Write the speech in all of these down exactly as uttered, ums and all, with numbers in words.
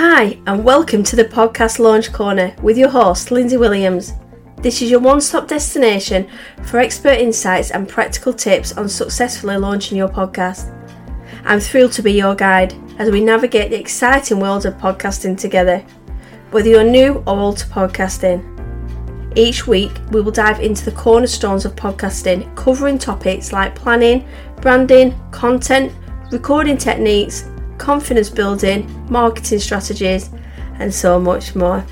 Hi and welcome to the Podcast Launch Corner with your host Lindsay Williams. This is your one-stop destination for expert insights and practical tips on successfully launching your podcast. I'm thrilled to be your guide as we navigate the exciting world of podcasting together, whether you're new or old to podcasting. Each week we will dive into the cornerstones of podcasting, covering topics like planning, branding, content, recording techniques, confidence building, marketing strategies, and so much more.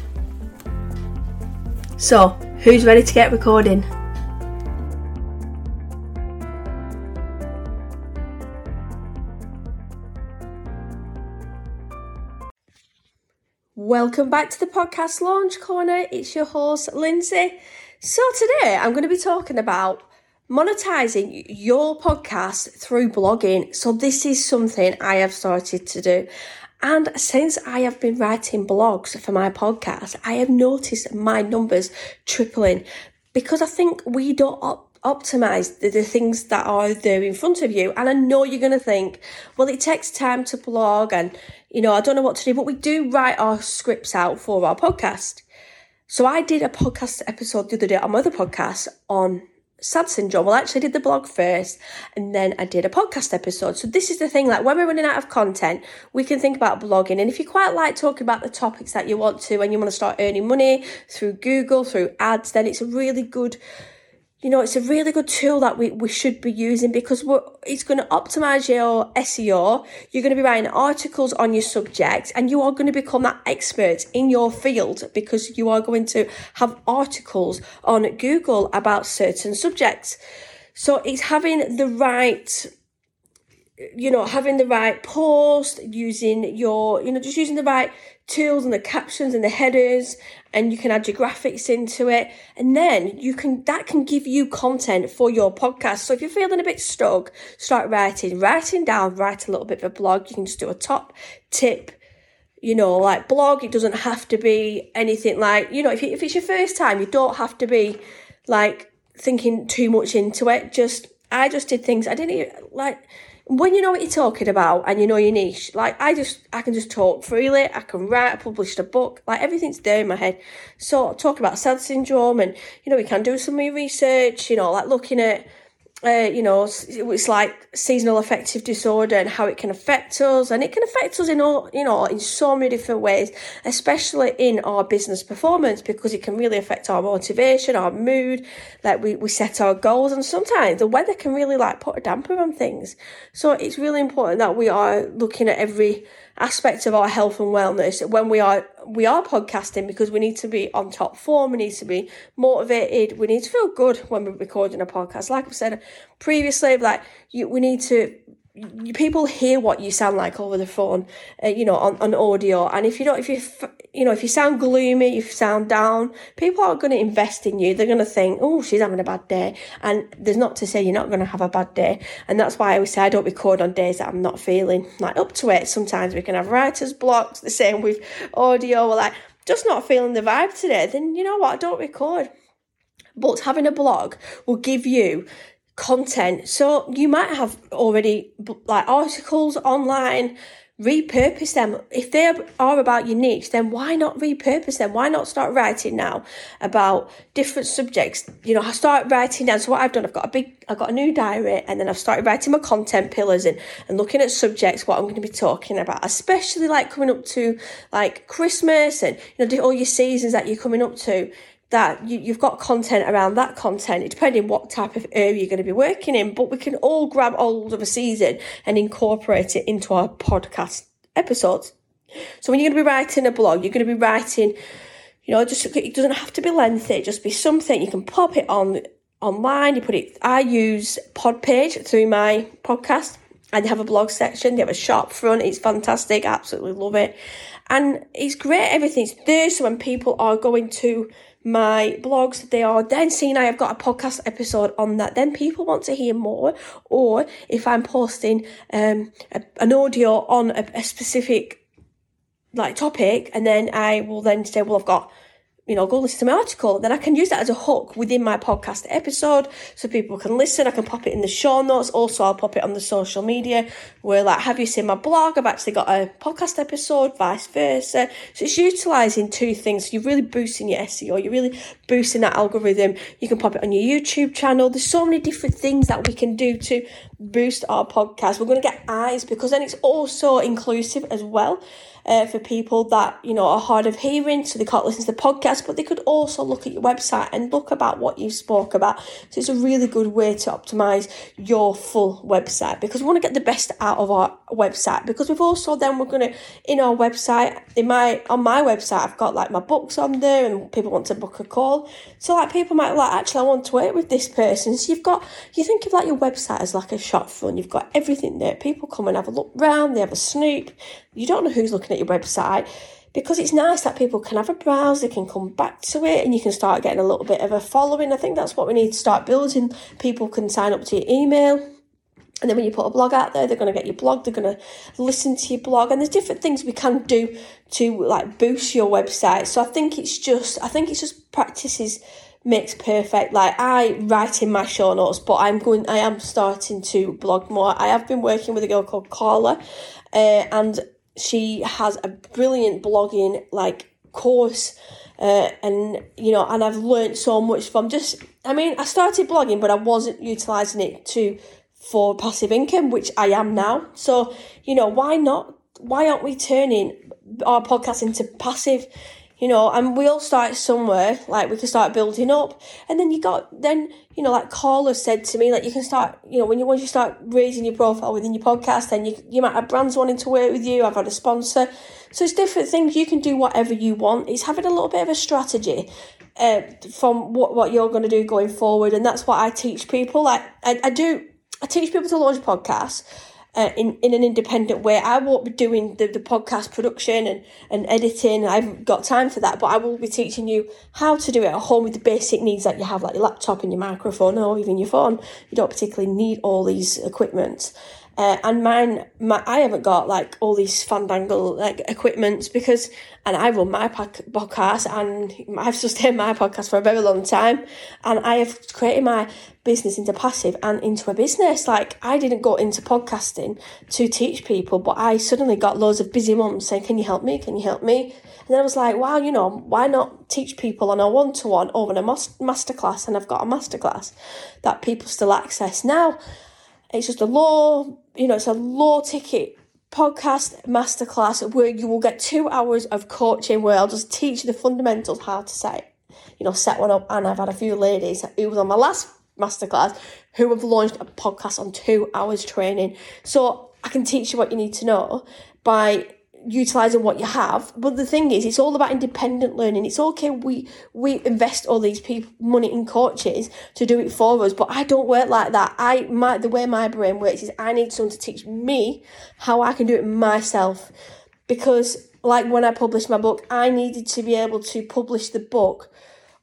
So, who's ready to get recording? Welcome back to the Podcast Launch Corner. It's your host, Lindsay. So today I'm going to be talking about monetizing your podcast through blogging. So this is something I have started to do. And since I have been writing blogs for my podcast, I have noticed my numbers tripling because I think we don't op- optimize the, the things that are there in front of you. And I know you're going to think, well, it takes time to blog and, you know, I don't know what to do, but we do write our scripts out for our podcast. So I did a podcast episode the other day on my other podcast on sad syndrome. Well, I actually did the blog first and then I did a podcast episode. So this is the thing, like when we're running out of content, we can think about blogging. And if you quite like talking about the topics that you want to and you want to start earning money through Google, through ads, then it's a really good, you know, it's a really good tool that we, we should be using because we're, it's going to optimize your S E O. You're going to be writing articles on your subject and you are going to become that expert in your field because you are going to have articles on Google about certain subjects. So it's having the right, you know, having the right post, using your, you know, just using the right tools and the captions and the headers, and you can add your graphics into it. And then you can, that can give you content for your podcast. So if you're feeling a bit stuck, start writing, writing down, write a little bit of a blog. You can just do a top tip, you know, like blog. It doesn't have to be anything like, you know, if, you, if it's your first time, you don't have to be like thinking too much into it. Just, I just did things I didn't even like. When you know what you're talking about and you know your niche, like I just, I can just talk freely. I can write, I published a book, like everything's there in my head. So talk about sad syndrome and, you know, we can do some research, you know, like looking at, uh, you know, it's like seasonal affective disorder and how it can affect us. And it can affect us in all, you know, in so many different ways, especially in our business performance, because it can really affect our motivation, our mood, like we, we set our goals. And sometimes the weather can really like put a damper on things. So it's really important that we are looking at every aspect of our health and wellness when we are, we are podcasting, because we need to be on top form. We need to be motivated. We need to feel good when we're recording a podcast. Like I said previously, like you, we need to, you, people hear what you sound like over the phone, uh, you know, on, on audio. And if you don't, if you, you know, if you sound gloomy, if you sound down, people aren't going to invest in you. They're going to think, oh, she's having a bad day. And there's not to say you're not going to have a bad day. And that's why I always say I don't record on days that I'm not feeling like up to it. Sometimes we can have writer's blocks, the same with audio. We're like, just not feeling the vibe today. Then you know what? I don't record. But having a blog will give you content. So you might have already like articles online, repurpose them. If they are about your niche, then why not repurpose them? Why not start writing now about different subjects? You know, I start writing down. So what I've done, I've got a big, I've got a new diary, and then I've started writing my content pillars and, and looking at subjects, what I'm going to be talking about, especially like coming up to like Christmas and, you know, all your seasons that you're coming up to. That you, you've got content around that content, depending what type of area you're going to be working in. But we can all grab hold of a season and incorporate it into our podcast episodes. So when you're going to be writing a blog, you're going to be writing, you know, just it doesn't have to be lengthy, just be something. You can pop it on online, you put it, I use PodPage through my podcast. And they have a blog section, they have a shop front, it's fantastic, absolutely love it. And it's great, everything's there, so when people are going to my blogs, they are then seeing I have got a podcast episode on that, then people want to hear more. Or if I'm posting um a, an audio on a, a specific like topic, and then I will then say, well, I've got you know, go listen to my article, then I can use that as a hook within my podcast episode so people can listen. I can pop it in the show notes. Also, I'll pop it on the social media where, like, have you seen my blog? I've actually got a podcast episode, vice versa. So it's utilising two things. You're really boosting your S E O. You're really boosting that algorithm. You can pop it on your YouTube channel. There's so many different things that we can do to boost our podcast. We're going to get eyes because then it's also inclusive as well. Uh, for people that, you know, are hard of hearing, so they can't listen to the podcast, but they could also look at your website and look about what you spoke about. So it's a really good way to optimise your full website, because we want to get the best out of our website, because we've also then we're going to, in our website, in my on my website, I've got like my books on there and people want to book a call. So like people might like, actually I want to work with this person. So you've got, you think of like your website as like a shop front. You've got everything there. People come and have a look round, they have a snoop. You don't know who's looking at your website, because it's nice that people can have a browse, they can come back to it, and you can start getting a little bit of a following. I think that's what we need to start building. People can sign up to your email, and then when you put a blog out there, they're going to get your blog, they're going to listen to your blog, and there's different things we can do to like boost your website. So I think it's just, I think it's just practices makes perfect. Like I write in my show notes, but I'm going, I am starting to blog more. I have been working with a girl called Carla, uh, and she has a brilliant blogging like course, uh, and you know, and I've learned so much from just, I mean, I started blogging, but I wasn't utilising it to for passive income, which I am now. So, you know, why not? Why aren't we turning our podcast into passive? You know, and we all start somewhere, like we can start building up. And then you got, then, you know, like Carla said to me, like you can start, you know, when you, once you start raising your profile within your podcast, then you, you might have brands wanting to work with you. I've had a sponsor. So it's different things. You can do whatever you want. It's having a little bit of a strategy uh, from what, what you're going to do going forward. And that's what I teach people. Like I, I do, I teach people to launch podcasts. Uh, in, in an independent way. I won't be doing the, the podcast production and, and editing. I haven't got time for that, but I will be teaching you how to do it at home with the basic needs that you have, like your laptop and your microphone or even your phone. You don't particularly need all these equipment. Uh, and mine, my, I haven't got like all these fandangle like equipments because, and I run my podcast and I've sustained my podcast for a very long time, and I have created my business into passive and into a business. Like I didn't go into podcasting to teach people, but I suddenly got loads of busy mums saying, can you help me? Can you help me? And then I was like, wow, you know, why not teach people on a one-to-one or on a masterclass? And I've got a masterclass that people still access now. It's just a low, you know, it's a low ticket podcast masterclass where you will get two hours of coaching where I'll just teach you the fundamentals, how to set, you know, set one up. And I've had a few ladies who was on my last masterclass who have launched a podcast on two hours training. So I can teach you what you need to know by utilising what you have. But the thing is, it's all about independent learning. It's okay, we we invest all these people money in coaches to do it for us, but I don't work like that. I my the way my brain works is I need someone to teach me how I can do it myself. Because like when I published my book, I needed to be able to publish the book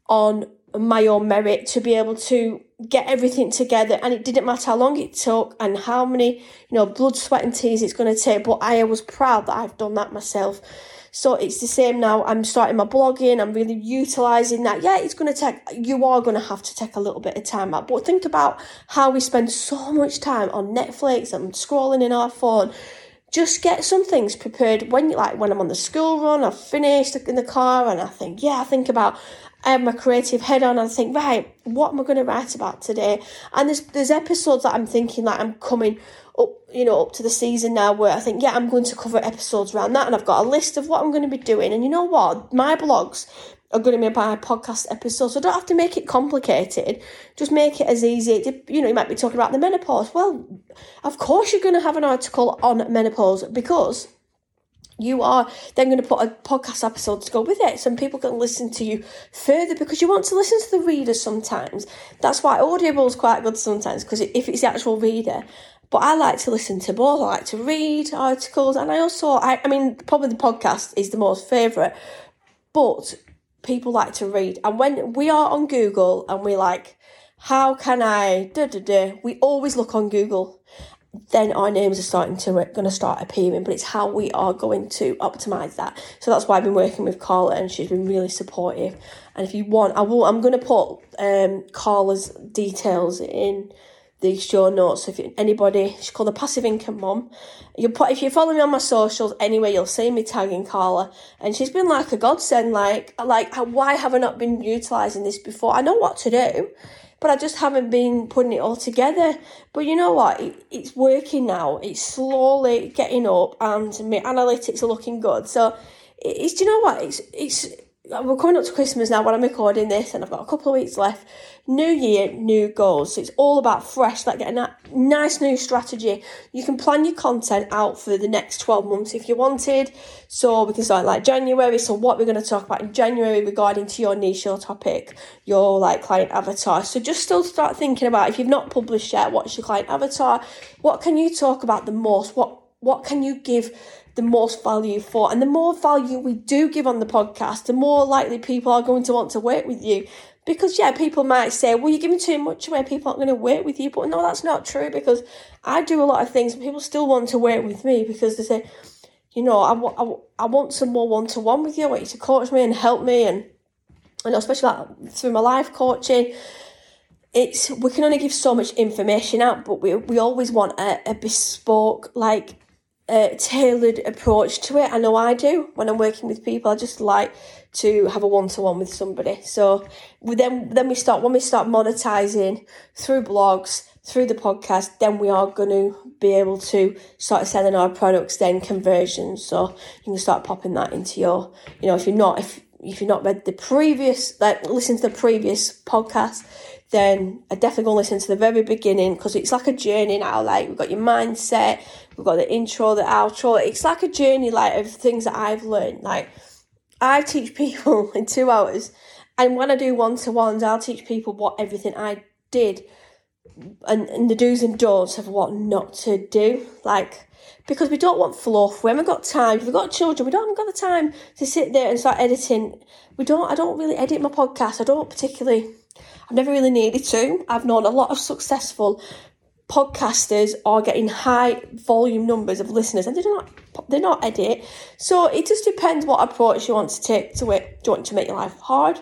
on my own merit, to be able to get everything together, and it didn't matter how long it took and how many, you know, blood, sweat and tears it's going to take, but I was proud that I've done that myself. So it's the same now. I'm starting my blogging, I'm really utilising that. Yeah, it's going to take, you are going to have to take a little bit of time out, but think about how we spend so much time on Netflix and scrolling in our phone. Just get some things prepared. When like when I'm on the school run, I've finished in the car and I think, yeah, I think about, I have my creative head on and I think, right, what am I going to write about today? And there's there's episodes that I'm thinking that like I'm coming up, you know, up to the season now where I think, yeah, I'm going to cover episodes around that, and I've got a list of what I'm going to be doing. And you know what? My blogs are going to be my podcast episodes, so I don't have to make it complicated. Just make it as easy. You know, you might be talking about the menopause. Well, of course you're going to have an article on menopause, because you are then going to put a podcast episode to go with it. Some people can listen to you further, because you want to listen to the reader sometimes. That's why Audible is quite good sometimes, because if it's the actual reader. But I like to listen to both. I like to read articles, and I also, I, I mean, probably the podcast is the most favourite, but people like to read. And when we are on Google and we like, how can I, da da da, we always look on Google. then our names are starting to going to start appearing, but it's how we are going to optimize that. So that's why I've been working with Carla, and she's been really supportive. And if you want, I will. I'm going to put um Carla's details in the show notes. So if you, anybody, she's called the Passive Income Mom. You put if you follow me on my socials anyway, you'll see me tagging Carla, and she's been like a godsend. Like like why have I not been utilizing this before? I know what to do, but I just haven't been putting it all together. But you know what? It, it's working now. It's slowly getting up, and my analytics are looking good. So it's, do you know what? It's it's we're coming up to Christmas now when I'm recording this, and I've got a couple of weeks left. New year, new goals. So it's all about fresh, like getting that nice new strategy. You can plan your content out for the next twelve months if you wanted. So we can start like January. So what we're going to talk about in January regarding to your niche, your topic, your like client avatar. So just still start thinking about, if you've not published yet, what's your client avatar? What can you talk about the most? What What can you give the most value for? And the more value we do give on the podcast, the more likely people are going to want to work with you. Because, yeah, people might say, well, you're giving too much away, people aren't going to work with you. But no, that's not true, because I do a lot of things, but people still want to work with me because they say, you know, I, w- I want some more one-to-one with you. I want you to coach me and help me. And, you know, especially like through my life coaching, it's we can only give so much information out, but we, we always want a, a bespoke, like, a tailored approach to it. I know I do when I'm working with people. I just like to have a one-to-one with somebody. So we then then we start when we start monetizing through blogs, through the podcast, then we are going to be able to start selling our products, then conversions. So you can start popping that into your, you know, if you're not if if you've not read the previous, like listen to the previous podcast, then I definitely go listen to the very beginning, because it's like a journey now. Like we've got your mindset, we've got the intro, the outro. It's like a journey, like of things that I've learned. Like I teach people in two hours, and when I do one-to-ones, I'll teach people what everything I did and, and the do's and don'ts of what not to do. Like, because we don't want fluff. We haven't got time. If we've got children, we don't haven't got the time to sit there and start editing. We don't. I don't really edit my podcast. I don't particularly. I've never really needed to. I've known a lot of successful podcasters are getting high volume numbers of listeners, and they're not they're not edit. So it just depends what approach you want to take to it. Do you want to make your life hard?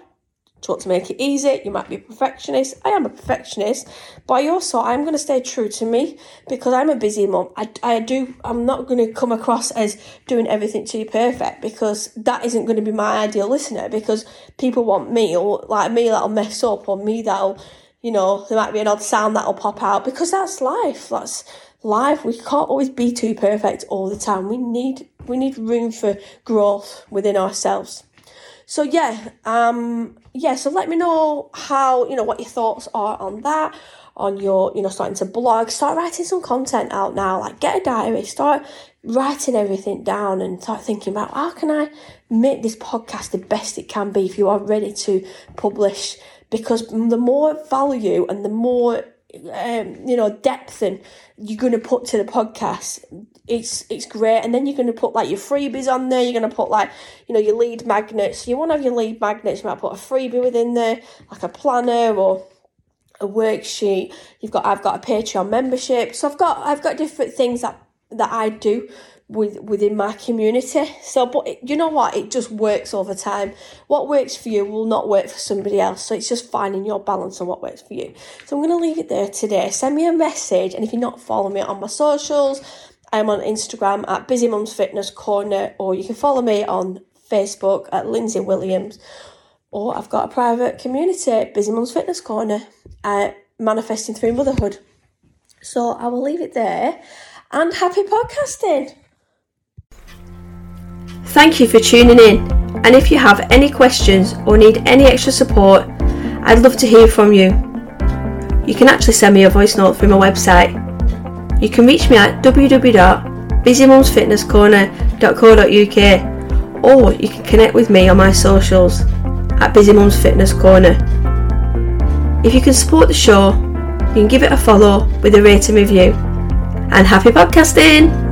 Do you want to make it easy? You might be a perfectionist. I am a perfectionist, but I also I'm going to stay true to me, because I'm a busy mum. I, I do. I'm not going to come across as doing everything too perfect, because that isn't going to be my ideal listener. Because people want me, or like me that'll mess up, or me that'll, you know, there might be an odd sound that'll pop out, because that's life. That's life. We can't always be too perfect all the time. We need we need room for growth within ourselves. So yeah, um, yeah. So let me know how, you know, what your thoughts are on that, on your, you know, starting to blog, start writing some content out now, like get a diary, start writing everything down, and start thinking about how can I make this podcast the best it can be if you are ready to publish, because the more value and the more, um, you know, depth and you're going to put to the podcast, it's it's great. And then you're going to put like your freebies on there, you're going to put like, you know, your lead magnets. You want to have your lead magnets, you might put a freebie within there, like a planner or a worksheet. You've got I've got a Patreon membership, so I've got I've got different things that that I do with within my community. So but it, you know what, it just works over time. What works for you will not work for somebody else, so it's just finding your balance on what works for you. So I'm going to leave it there today. Send me a message, and if you're not following me on my socials, I'm on Instagram at Busy Mums Fitness Corner, or you can follow me on Facebook at Lindsay Williams, or I've got a private community, Busy Mums Fitness Corner, uh, manifesting through motherhood. So I will leave it there, and happy podcasting. Thank you for tuning in, and if you have any questions or need any extra support, I'd love to hear from you. You can actually send me a voice note through my website. You can reach me at w w w dot busy mums fitness corner dot co dot u k, or you can connect with me on my socials at Busy Mums Fitness Corner. If you can support the show, you can give it a follow with a rating review. And happy podcasting!